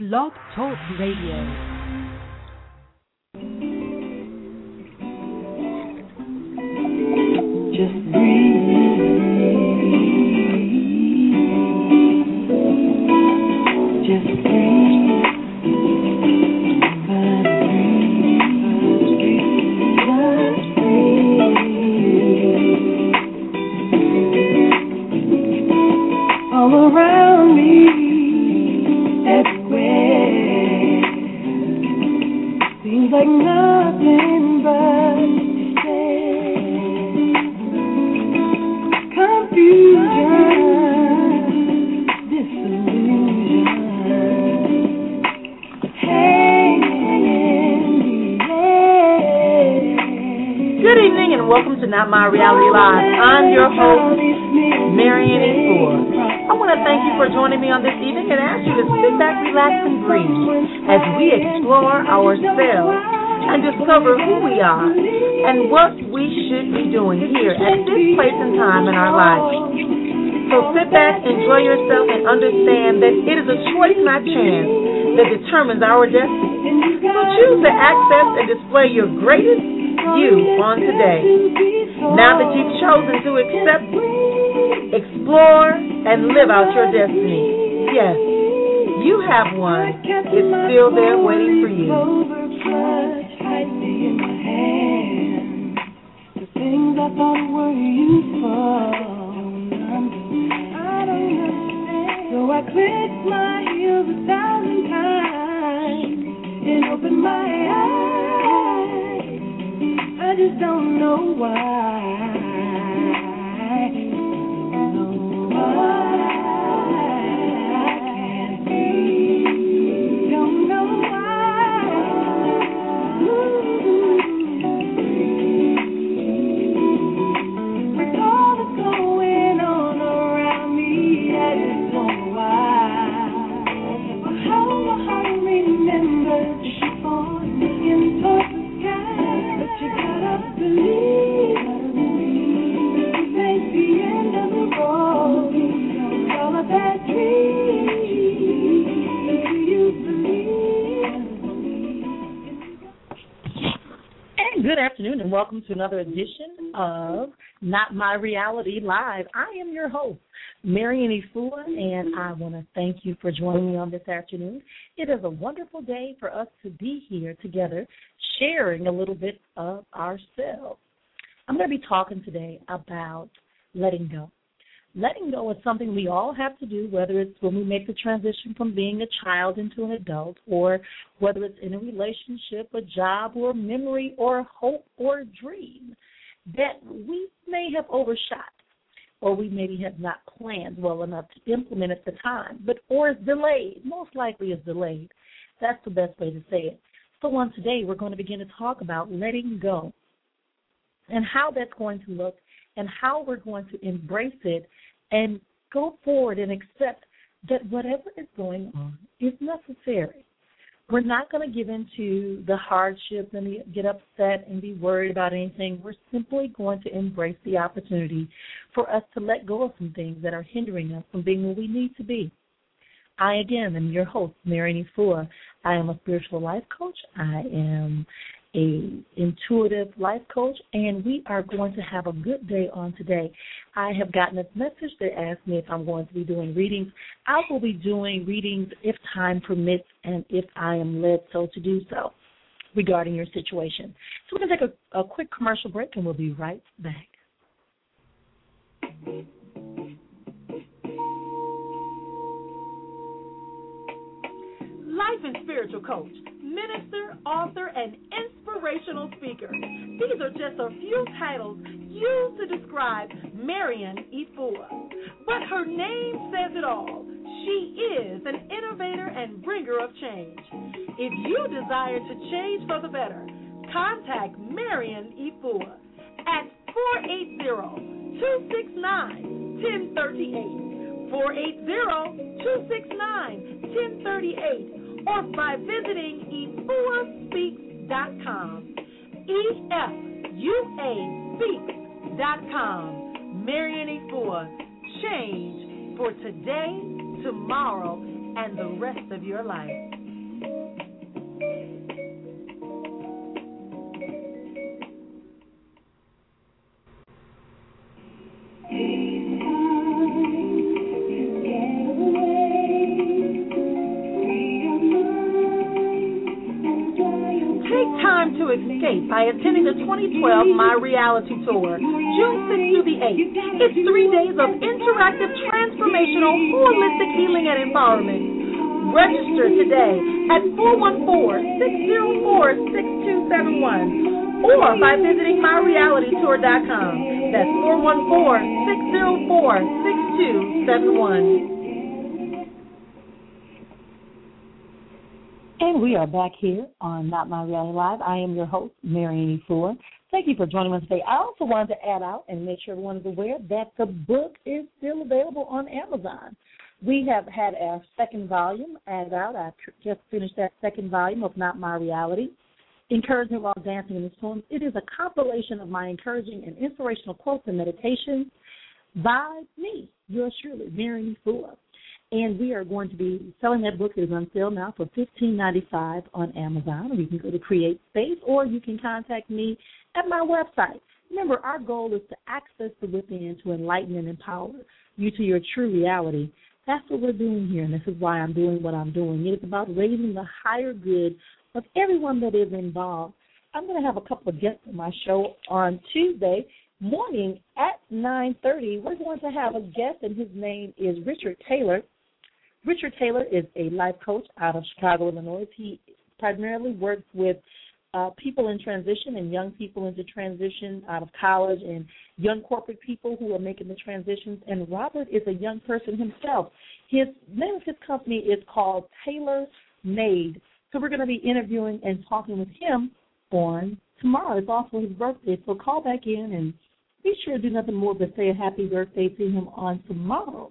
Blog Talk Radio. Not My Reality Live. I'm your host, Marrian Efua. I want to thank you for joining me on this evening and ask you to sit back, relax, and breathe as we explore ourselves and discover who we are and what we should be doing here at this place and time in our life. So sit back, enjoy yourself, and understand that it is a choice, not chance, that determines our destiny. So choose to access and display your greatest you on today. Now that you've chosen to accept, explore, and live out your destiny. Yes, you have one. It's still there waiting for you. The things I thought were useful, I don't understand. So I clicked my heels 1,000 times and opened my eyes. I just don't know why. Don't know why. With all that's going on around me, I just don't know why. But how my heart remembers you for me and towards the sky. You gotta believe it ain't the end of the road. Don't call it that dream. Do you believe? And good afternoon, and welcome to another edition of Not My Reality Live. I am your host, Marrian Efua, and I want to thank you for joining me on this afternoon. It is a wonderful day for us to be here together, sharing a little bit of ourselves. I'm going to be talking today about letting go. Letting go is something we all have to do, whether it's when we make the transition from being a child into an adult, or whether it's in a relationship, a job, or a memory, or a hope, or a dream that we may have overshot, or we maybe have not planned well enough to implement at the time, but or is delayed. Most likely is delayed. That's the best way to say it. So on today, we're going to begin to talk about letting go and how that's going to look and how we're going to embrace it and go forward and accept that whatever is going on is necessary. We're not going to give in to the hardship and get upset and be worried about anything. We're simply going to embrace the opportunity for us to let go of some things that are hindering us from being where we need to be. I, again, am your host, Marrian Efua. I am a spiritual life coach. I am an intuitive life coach, and we are going to have a good day on today. I have gotten a message that asked me if I'm going to be doing readings. I will be doing readings if time permits and if I am led so to do so regarding your situation. So we're going to take a quick commercial break, and we'll be right back. Life and spiritual coach, minister, author, and inspirational speaker. These are just a few titles used to describe Marrian Efua. But her name says it all. She is an innovator and bringer of change. If you desire to change for the better, contact Marrian Efua at 480-269-1038, 480-269-1038, or by visiting efuaspeaks.com, efuaspeaks.com. Marrian Efua, change for today, tomorrow, and the rest of your life. By attending the 2012 My Reality Tour, June 6th through the 8th. It's 3 days of interactive, transformational, holistic healing and empowerment. Register today at 414-604-6271 or by visiting myrealitytour.com. That's 414-604-6271. And we are back here on Not My Reality Live. I am your host, Marrian Efua. Thank you for joining us today. I also wanted to add out and make sure everyone is aware that the book is still available on Amazon. We have had our second volume added out. I just finished that second volume of Not My Reality, Encouragement While Dancing in the Storms. It is a compilation of my encouraging and inspirational quotes and meditations by me, yours truly, Marrian Efua. And we are going to be selling that book. It is on sale now for $15.95 on Amazon. Or you can go to CreateSpace, or you can contact me at my website. Remember, our goal is to access the within to enlighten and empower you to your true reality. That's what we're doing here, and this is why I'm doing what I'm doing. It is about raising the higher good of everyone that is involved. I'm going to have a couple of guests on my show on Tuesday morning at 9:30. We're going to have a guest, and his name is Richard Taylor. Richard Taylor is a life coach out of Chicago, Illinois. He primarily works with people in transition and young people into transition out of college and young corporate people who are making the transitions. And Robert is a young person himself. His name of his company is called Taylor Made. So we're going to be interviewing and talking with him on tomorrow. It's also his birthday. So call back in and be sure to do nothing more but say a happy birthday to him on tomorrow.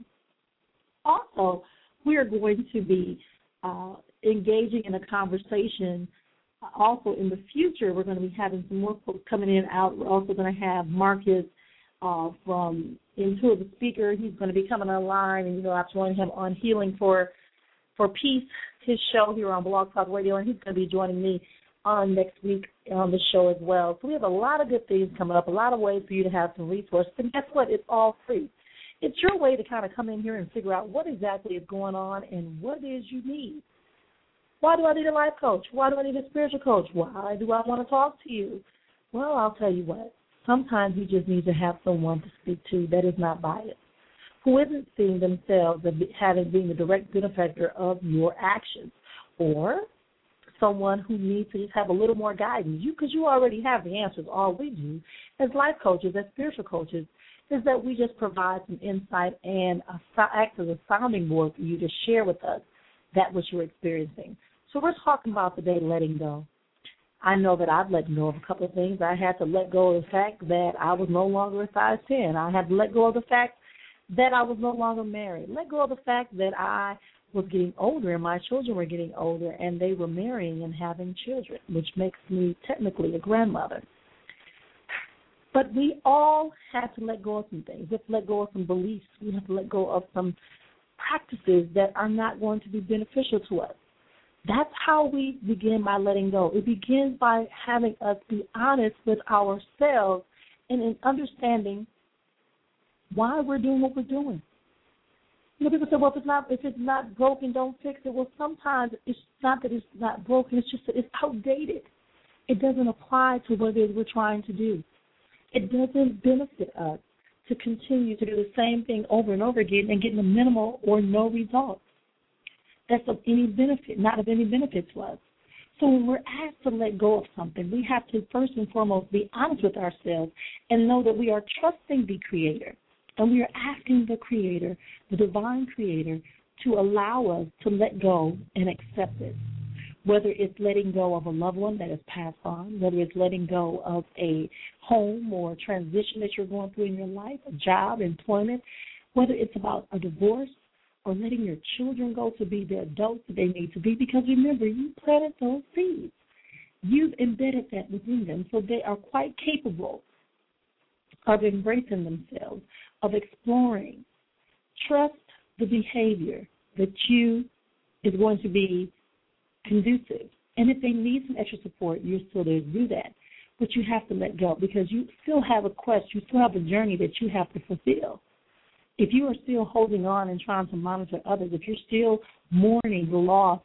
Also, we are going to be engaging in a conversation. Also, in the future, we're going to be having some more folks coming in and out. We're also going to have Marcus from Intuitive the Speaker. He's going to be coming online, and, you know, I've joined him on Healing for Peace, his show here on Blog Talk Radio, and he's going to be joining me on next week on the show as well. So we have a lot of good things coming up, a lot of ways for you to have some resources. And guess what? It's all free. It's your way to kind of come in here and figure out what exactly is going on and what it is you need. Why do I need a life coach? Why do I need a spiritual coach? Why do I want to talk to you? Well, I'll tell you what. Sometimes you just need to have someone to speak to that is not biased, who isn't seeing themselves as having being the direct benefactor of your actions, or someone who needs to just have a little more guidance. You, because you already have the answers. All we do as life coaches, as spiritual coaches, is that we just provide some insight and act as a sounding board for you to share with us that which you're experiencing. So we're talking about today letting go. I know that I've let go of a couple of things. I had to let go of the fact that I was no longer a size 10. I had to let go of the fact that I was no longer married. Let go of the fact that I was getting older and my children were getting older and they were marrying and having children, which makes me technically a grandmother. But we all have to let go of some things. We have to let go of some beliefs. We have to let go of some practices that are not going to be beneficial to us. That's how we begin by letting go. It begins by having us be honest with ourselves and in understanding why we're doing what we're doing. You know, people say, well, if it's not broken, don't fix it. Well, sometimes it's not that it's not broken. It's just that it's outdated. It doesn't apply to what it is we're trying to do. It doesn't benefit us to continue to do the same thing over and over again and getting a minimal or no result. That's of any benefit, not of any benefit to us. So when we're asked to let go of something, we have to first and foremost be honest with ourselves and know that we are trusting the Creator, and we are asking the Creator, the divine Creator, to allow us to let go and accept it, whether it's letting go of a loved one that has passed on, whether it's letting go of a home or a transition that you're going through in your life, a job, employment, whether it's about a divorce or letting your children go to be the adults that they need to be, because remember, you planted those seeds. You've embedded that within them, so they are quite capable of embracing themselves, of exploring. Trust the behavior that you is going to be conducive. And if they need some extra support, you're still there to do that. But you have to let go because you still have a quest. You still have a journey that you have to fulfill. If you are still holding on and trying to monitor others, if you're still mourning the loss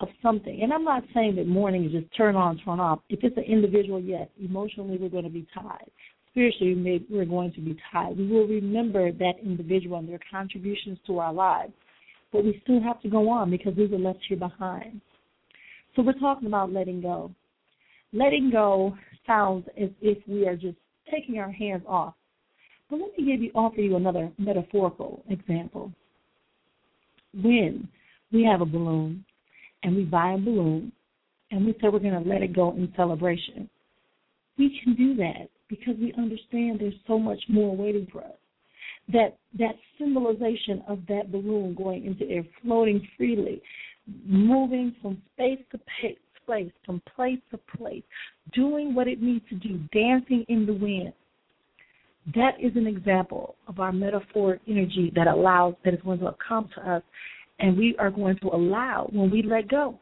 of something, and I'm not saying that mourning is just turn on, turn off. If it's an individual, yes, emotionally we're going to be tied. Spiritually, we're going to be tied. We will remember that individual and their contributions to our lives. But we still have to go on because we were left here behind. So we're talking about letting go. Letting go sounds as if we are just taking our hands off. But let me offer you another metaphorical example. When we have a balloon and we buy a balloon and we say we're going to let it go in celebration, we can do that because we understand there's so much more waiting for us. That symbolization of that balloon going into air, floating freely, moving from space to place, from place to place, doing what it needs to do, dancing in the wind. That is an example of our metaphoric energy that is going to come to us, and we are going to allow when we let go.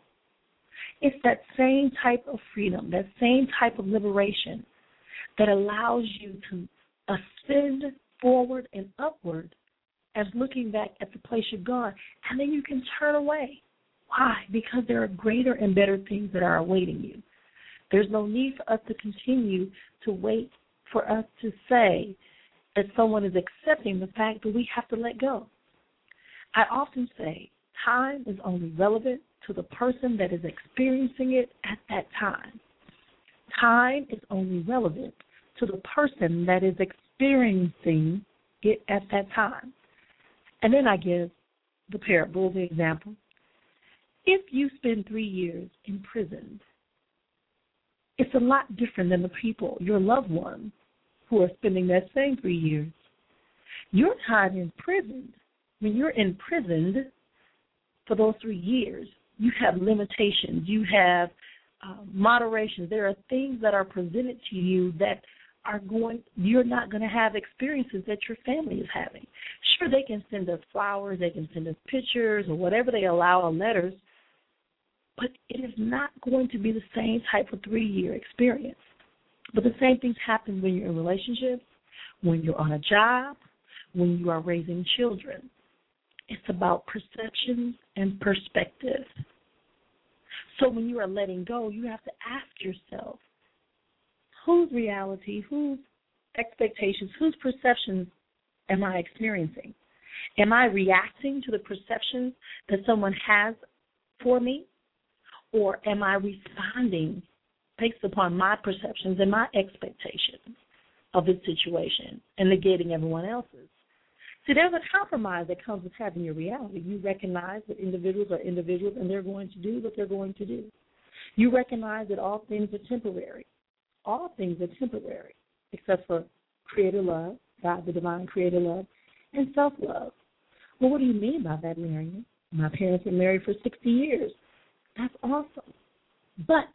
It's that same type of freedom, that same type of liberation that allows you to ascend forward and upward as looking back at the place you've gone, and then you can turn away. Why? Because there are greater and better things that are awaiting you. There's no need for us to continue to wait for us to say that someone is accepting the fact that we have to let go. I often say time is only relevant to the person that is experiencing it at that time. Time is only relevant to the person that is experiencing it at that time. And then I give the parable of the example. If you spend 3 years imprisoned, it's a lot different than the people, your loved ones, who are spending that same 3 years. Your time imprisoned, when you're imprisoned for those 3 years, you have limitations, you have moderations. There are things that are presented to you that you're not going to have experiences that your family is having. Sure, they can send us flowers, they can send us pictures or whatever they allow on letters, but it is not going to be the same type of 3-year experience. But the same things happen when you're in relationships, when you're on a job, when you are raising children. It's about perception and perspective. So when you are letting go, you have to ask yourself, whose reality, whose expectations, whose perceptions am I experiencing? Am I reacting to the perceptions that someone has for me? Or am I responding based upon my perceptions and my expectations of the situation and negating everyone else's? See, there's a compromise that comes with having your reality. You recognize that individuals are individuals and they're going to do what they're going to do. You recognize that all things are temporary. All things are temporary, except for creator love, God, the divine creator love, and self-love. Well, what do you mean by that, Marrian? My parents were married for 60 years. That's awesome. But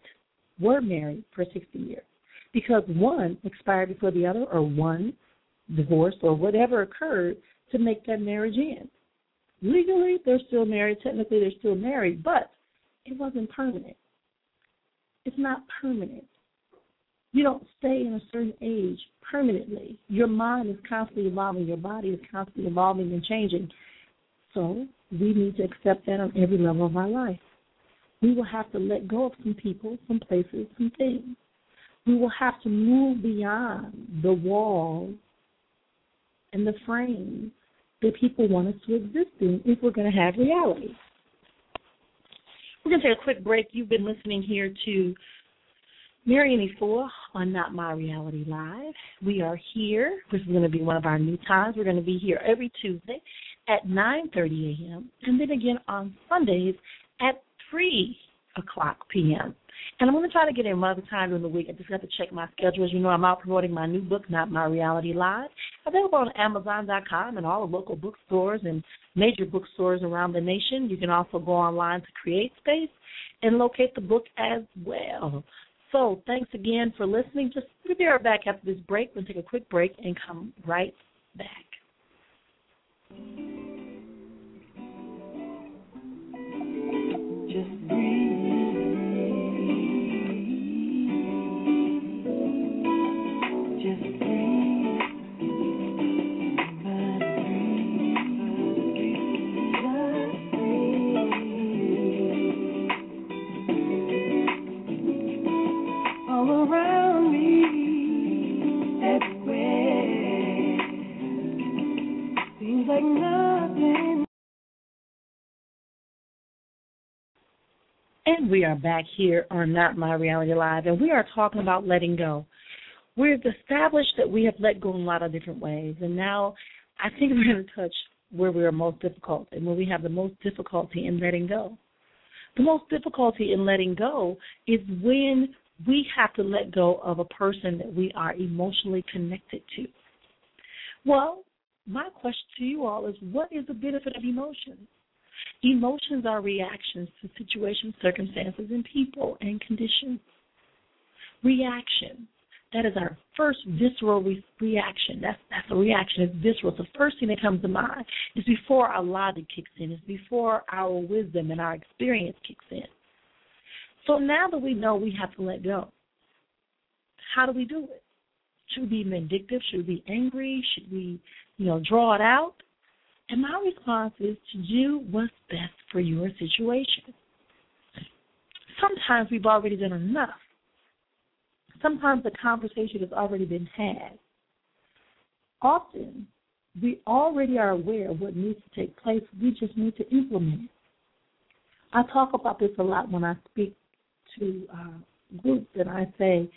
were married for 60 years because one expired before the other or one divorced or whatever occurred to make that marriage end. Legally, they're still married. Technically, they're still married, but it wasn't permanent. It's not permanent. You don't stay in a certain age permanently. Your mind is constantly evolving. Your body is constantly evolving and changing. So we need to accept that on every level of our life. We will have to let go of some people, some places, some things. We will have to move beyond the walls and the frames that people want us to exist in if we're going to have reality. We're going to take a quick break. You've been listening here to Marrian Efua on Not My Reality Live. We are here. This is going to be one of our new times. We're going to be here every Tuesday at 9:30 a.m. and then again on Sundays at 3:00 p.m. And I'm going to try to get in another time during the week. I just have to check my schedule. As you know, I'm out promoting my new book, Not My Reality Live, available on Amazon.com and all the local bookstores and major bookstores around the nation. You can also go online to CreateSpace and locate the book as well. So thanks again for listening. Just we'll be right back after this break. We'll take a quick break and come right back. just breathe. Just breathe. And we are back here on Not My Reality Live, and we are talking about letting go. We've established that we have let go in a lot of different ways, and now I think we're going to touch where we are most difficult and where we have the most difficulty in letting go. The most difficulty in letting go is when we have to let go of a person that we are emotionally connected to. Well, my question to you all is, what is the benefit of emotion? Emotions are reactions to situations, circumstances, and people and conditions. Reaction. That is our first visceral reaction. That's a reaction. It's visceral. It's the first thing that comes to mind. It's before our logic kicks in. It's before our wisdom and our experience kicks in. So now that we know we have to let go, how do we do it? Should we be vindictive? Should we be angry? Should we, draw it out? And my response is to do what's best for your situation. Sometimes we've already done enough. Sometimes the conversation has already been had. Often, we already are aware of what needs to take place. We just need to implement it. I talk about this a lot when I speak to groups, and I say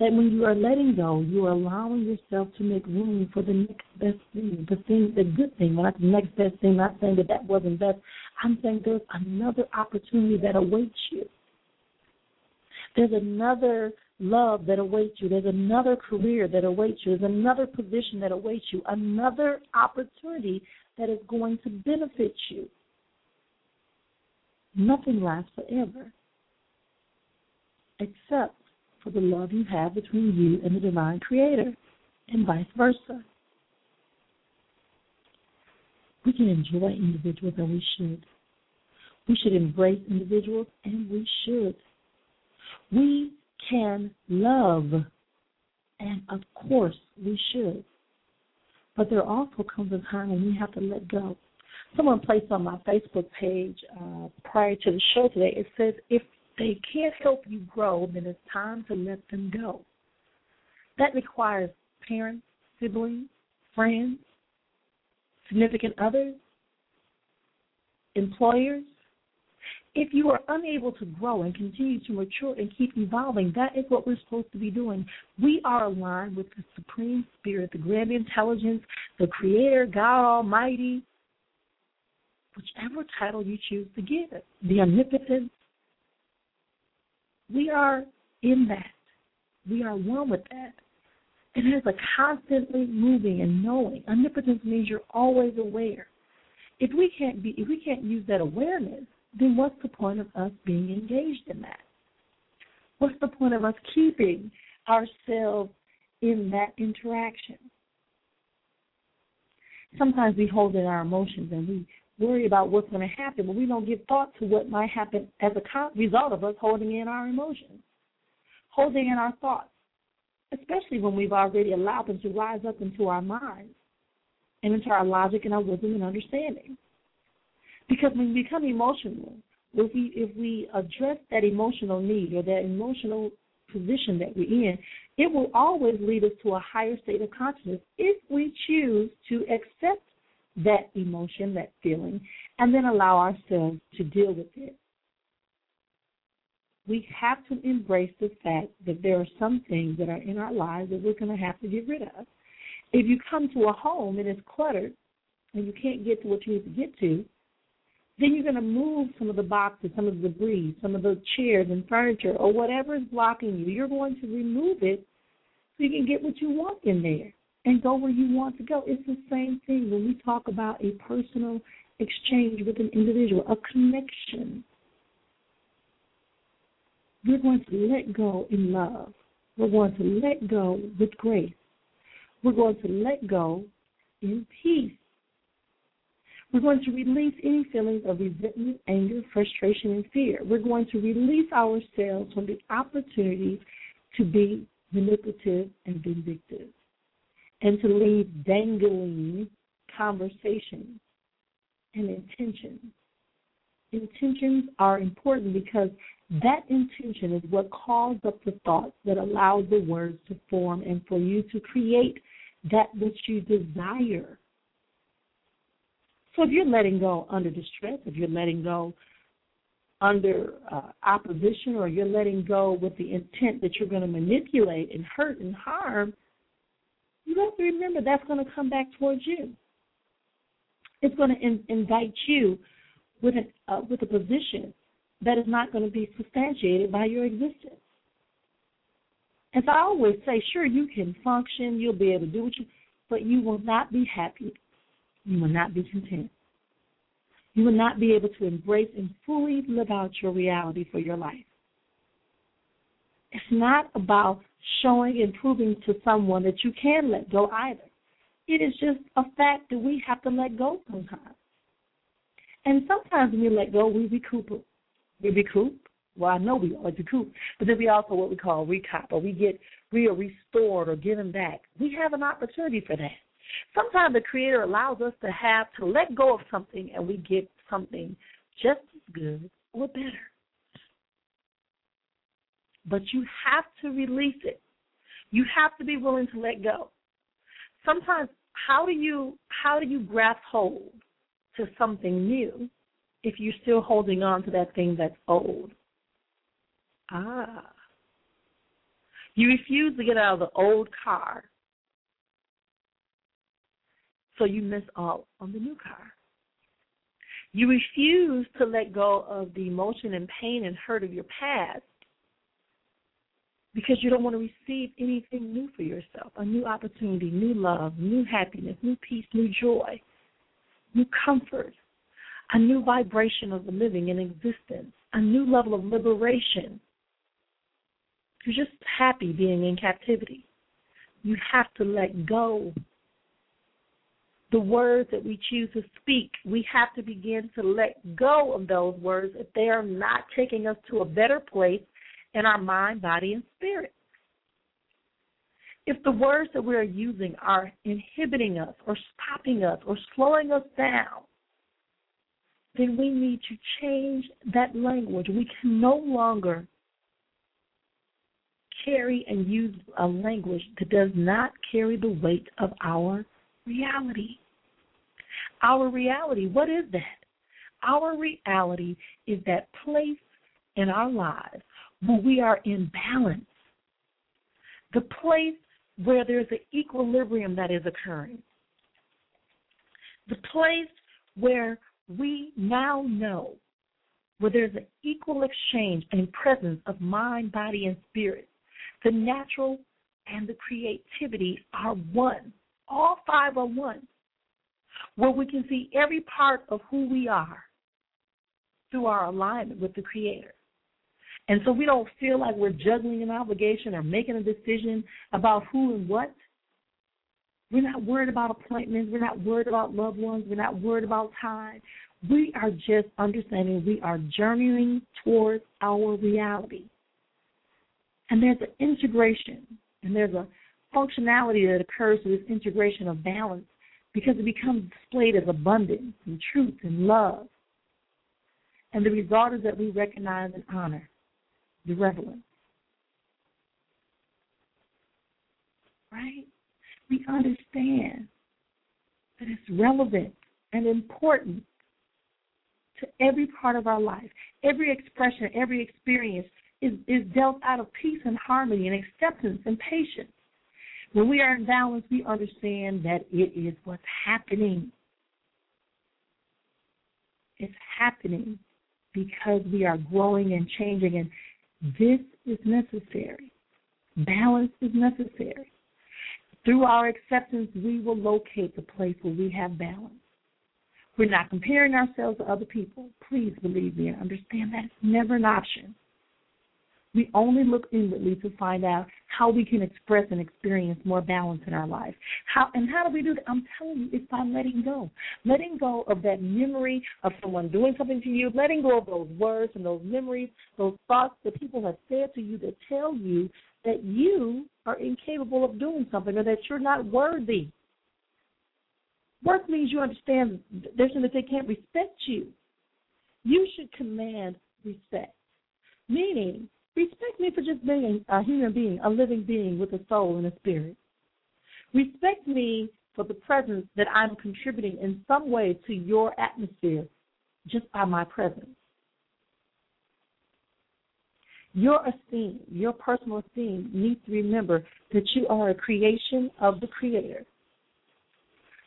that when you are letting go, you are allowing yourself to make room for the next best thing, the good thing. When I say the next best thing, I'm not saying that wasn't best. I'm saying there's another opportunity that awaits you. There's another love that awaits you. There's another career that awaits you. There's another position that awaits you, another opportunity that is going to benefit you. Nothing lasts forever except for the love you have between you and the divine creator, and vice versa. We can enjoy individuals, and we should. We should embrace individuals, and we should. We can love, and of course we should. But there also comes a time when we have to let go. Someone placed on my Facebook page prior to the show today, it says, if they can't help you grow, then it's time to let them go. That requires parents, siblings, friends, significant others, employers. If you are unable to grow and continue to mature and keep evolving, that is what we're supposed to be doing. We are aligned with the Supreme Spirit, the Grand Intelligence, the Creator, God Almighty, whichever title you choose to give it, the Omnipotence. We are in that. We are one with that. And it is a constantly moving and knowing. Omnipotence means you're always aware. If we can't use that awareness, then what's the point of us being engaged in that? What's the point of us keeping ourselves in that interaction? Sometimes we hold in our emotions and we worry about what's going to happen, but we don't give thought to what might happen as a result of us holding in our emotions, holding in our thoughts, especially when we've already allowed them to rise up into our minds and into our logic and our wisdom and understanding. Because when we become emotional, if we address that emotional need or that emotional position that we're in, it will always lead us to a higher state of consciousness if we choose to accept that emotion, that feeling, and then allow ourselves to deal with it. We have to embrace the fact that there are some things that are in our lives that we're going to have to get rid of. If you come to a home and it's cluttered and you can't get to what you need to get to, then you're going to move some of the boxes, some of the debris, some of the chairs and furniture or whatever is blocking you. You're going to remove it so you can get what you want in there and go where you want to go. It's the same thing when we talk about a personal exchange with an individual, a connection. We're going to let go in love. We're going to let go with grace. We're going to let go in peace. We're going to release any feelings of resentment, anger, frustration, and fear. We're going to release ourselves from the opportunity to be manipulative and vindictive and to leave dangling conversations and intentions. Intentions are important because that intention is what calls up the thoughts that allow the words to form and for you to create that which you desire. So if you're letting go under distress, if you're letting go under opposition, or you're letting go with the intent that you're going to manipulate and hurt and harm, you have to remember that's going to come back towards you. It's going to invite you with a position that is not going to be substantiated by your existence. As I always say, sure, you can function, you'll be able to do what you, but you will not be happy. You will not be content. You will not be able to embrace and fully live out your reality for your life. It's not about showing and proving to someone that you can let go either. It is just a fact that we have to let go sometimes. And sometimes when we let go, we recoup. We recoup. Well, I know we always recoup, but then we also what we call recop, or we are restored or given back. We have an opportunity for that. Sometimes the Creator allows us to have to let go of something and we get something just as good or better. But you have to release it. You have to be willing to let go. Sometimes how do you grasp hold to something new if you're still holding on to that thing that's old? You refuse to get out of the old car, so you miss out on the new car. You refuse to let go of the emotion and pain and hurt of your past because you don't want to receive anything new for yourself, a new opportunity, new love, new happiness, new peace, new joy, new comfort, a new vibration of the living in existence, a new level of liberation. You're just happy being in captivity. You have to let go. The words that we choose to speak, we have to begin to let go of those words if they are not taking us to a better place in our mind, body, and spirit. If the words that we are using are inhibiting us or stopping us or slowing us down, then we need to change that language. We can no longer carry and use a language that does not carry the weight of our reality. Our reality, what is that? Our reality is that place in our lives where we are in balance, the place where there's an equilibrium that is occurring, the place where we now know where there's an equal exchange and presence of mind, body, and spirit. The natural and the creativity are one. All five are one, where we can see every part of who we are through our alignment with the Creator. And so we don't feel like we're juggling an obligation or making a decision about who and what. We're not worried about appointments. We're not worried about loved ones. We're not worried about time. We are just understanding we are journeying towards our reality. And there's an integration, and there's a functionality that occurs through this integration of balance because it becomes displayed as abundance and truth and love. And the result is that we recognize and honor the relevance. Right? We understand that it's relevant and important to every part of our life. Every expression, every experience is dealt out of peace and harmony and acceptance and patience. When we are in balance, we understand that it is what's happening. It's happening because we are growing and changing, and this is necessary. Balance is necessary. Through our acceptance, we will locate the place where we have balance. We're not comparing ourselves to other people. Please believe me and understand that it's never an option. We only look inwardly to find out how we can express and experience more balance in our life. How do we do that? I'm telling you, it's by letting go. Letting go of that memory of someone doing something to you, letting go of those words and those memories, those thoughts that people have said to you that tell you that you are incapable of doing something or that you're not worthy. Worth means you understand there's something that they can't respect you. You should command respect, meaning respect me for just being a human being, a living being with a soul and a spirit. Respect me for the presence that I'm contributing in some way to your atmosphere just by my presence. Your esteem, your personal esteem, needs to remember that you are a creation of the Creator.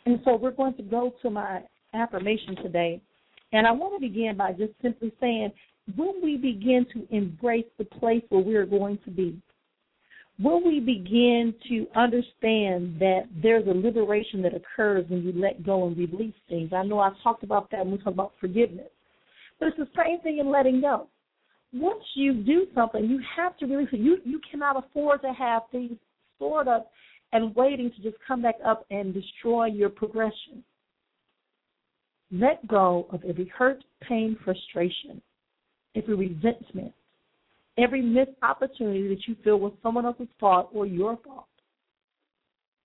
And so we're going to go to my affirmation today. And I want to begin by just simply saying, when we begin to embrace the place where we are going to be, when we begin to understand that there's a liberation that occurs when you let go and release things. I know I've talked about that when we talk about forgiveness. But it's the same thing in letting go. Once you do something, you have to release it. You cannot afford to have things stored up and waiting to just come back up and destroy your progression. Let go of every hurt, pain, frustration, every resentment, every missed opportunity that you feel was someone else's fault or your fault.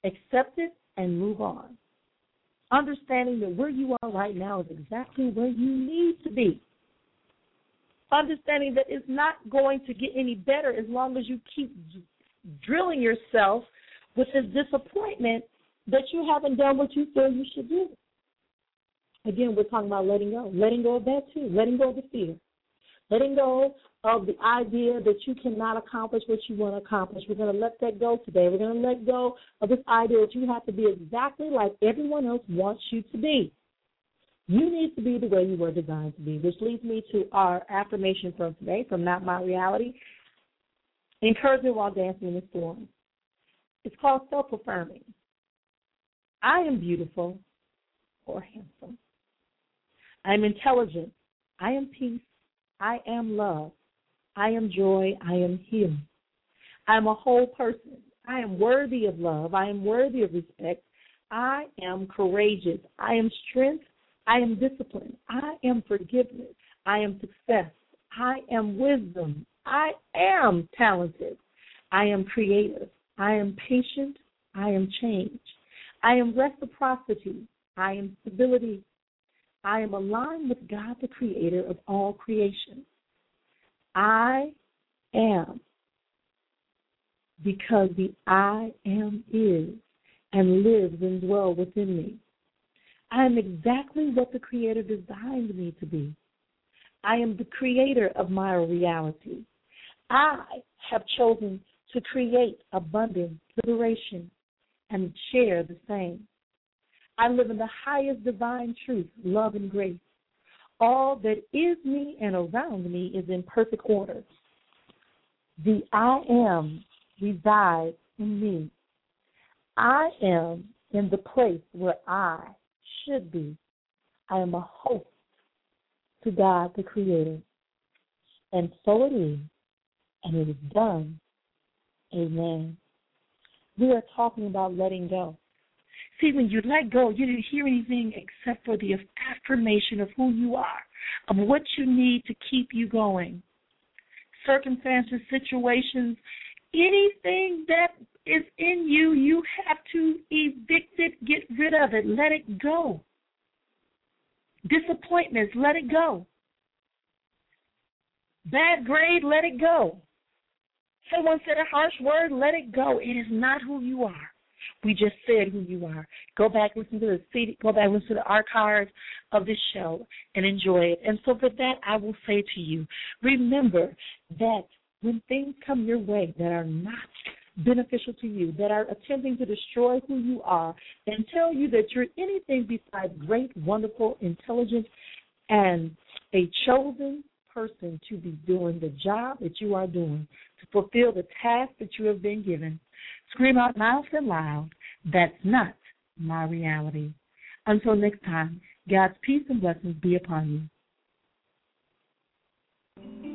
Accept it and move on, understanding that where you are right now is exactly where you need to be, understanding that it's not going to get any better as long as you keep drilling yourself with this disappointment that you haven't done what you feel you should do. Again, we're talking about letting go. Letting go of that too. Letting go of the fear. Letting go of the idea that you cannot accomplish what you want to accomplish. We're going to let that go today. We're going to let go of this idea that you have to be exactly like everyone else wants you to be. You need to be the way you were designed to be, which leads me to our affirmation from today, from Not My Reality, Encouragement While Dancing in the Storms. It's called self-affirming. I am beautiful or handsome. I am intelligent. I am peace. I am love. I am joy. I am healing. I am a whole person. I am worthy of love. I am worthy of respect. I am courageous. I am strength. I am discipline. I am forgiveness. I am success. I am wisdom. I am talented. I am creative. I am patient. I am change. I am reciprocity. I am stability. I am aligned with God, the creator of all creation. I am, because the I am is and lives and dwells within me. I am exactly what the Creator designed me to be. I am the creator of my reality. I have chosen to create abundance, liberation, and share the same. I live in the highest divine truth, love and grace. All that is me and around me is in perfect order. The I am resides in me. I am in the place where I should be. I am a host to God the Creator. And so it is, and it is done. Amen. We are talking about letting go. See, when you let go, you didn't hear anything except for the affirmation of who you are, of what you need to keep you going. Circumstances, situations, anything that is in you, you have to evict it, get rid of it, let it go. Disappointments, let it go. Bad grade, let it go. Someone said a harsh word, let it go. It is not who you are. We just said who you are. Go back, listen to the CD, go back, listen to the archives of this show and enjoy it. And so for that, I will say to you, remember that when things come your way that are not beneficial to you, that are attempting to destroy who you are and tell you that you're anything besides great, wonderful, intelligent, and a chosen person to be doing the job that you are doing, to fulfill the task that you have been given, scream out loud and loud, that's not my reality. Until next time, God's peace and blessings be upon you.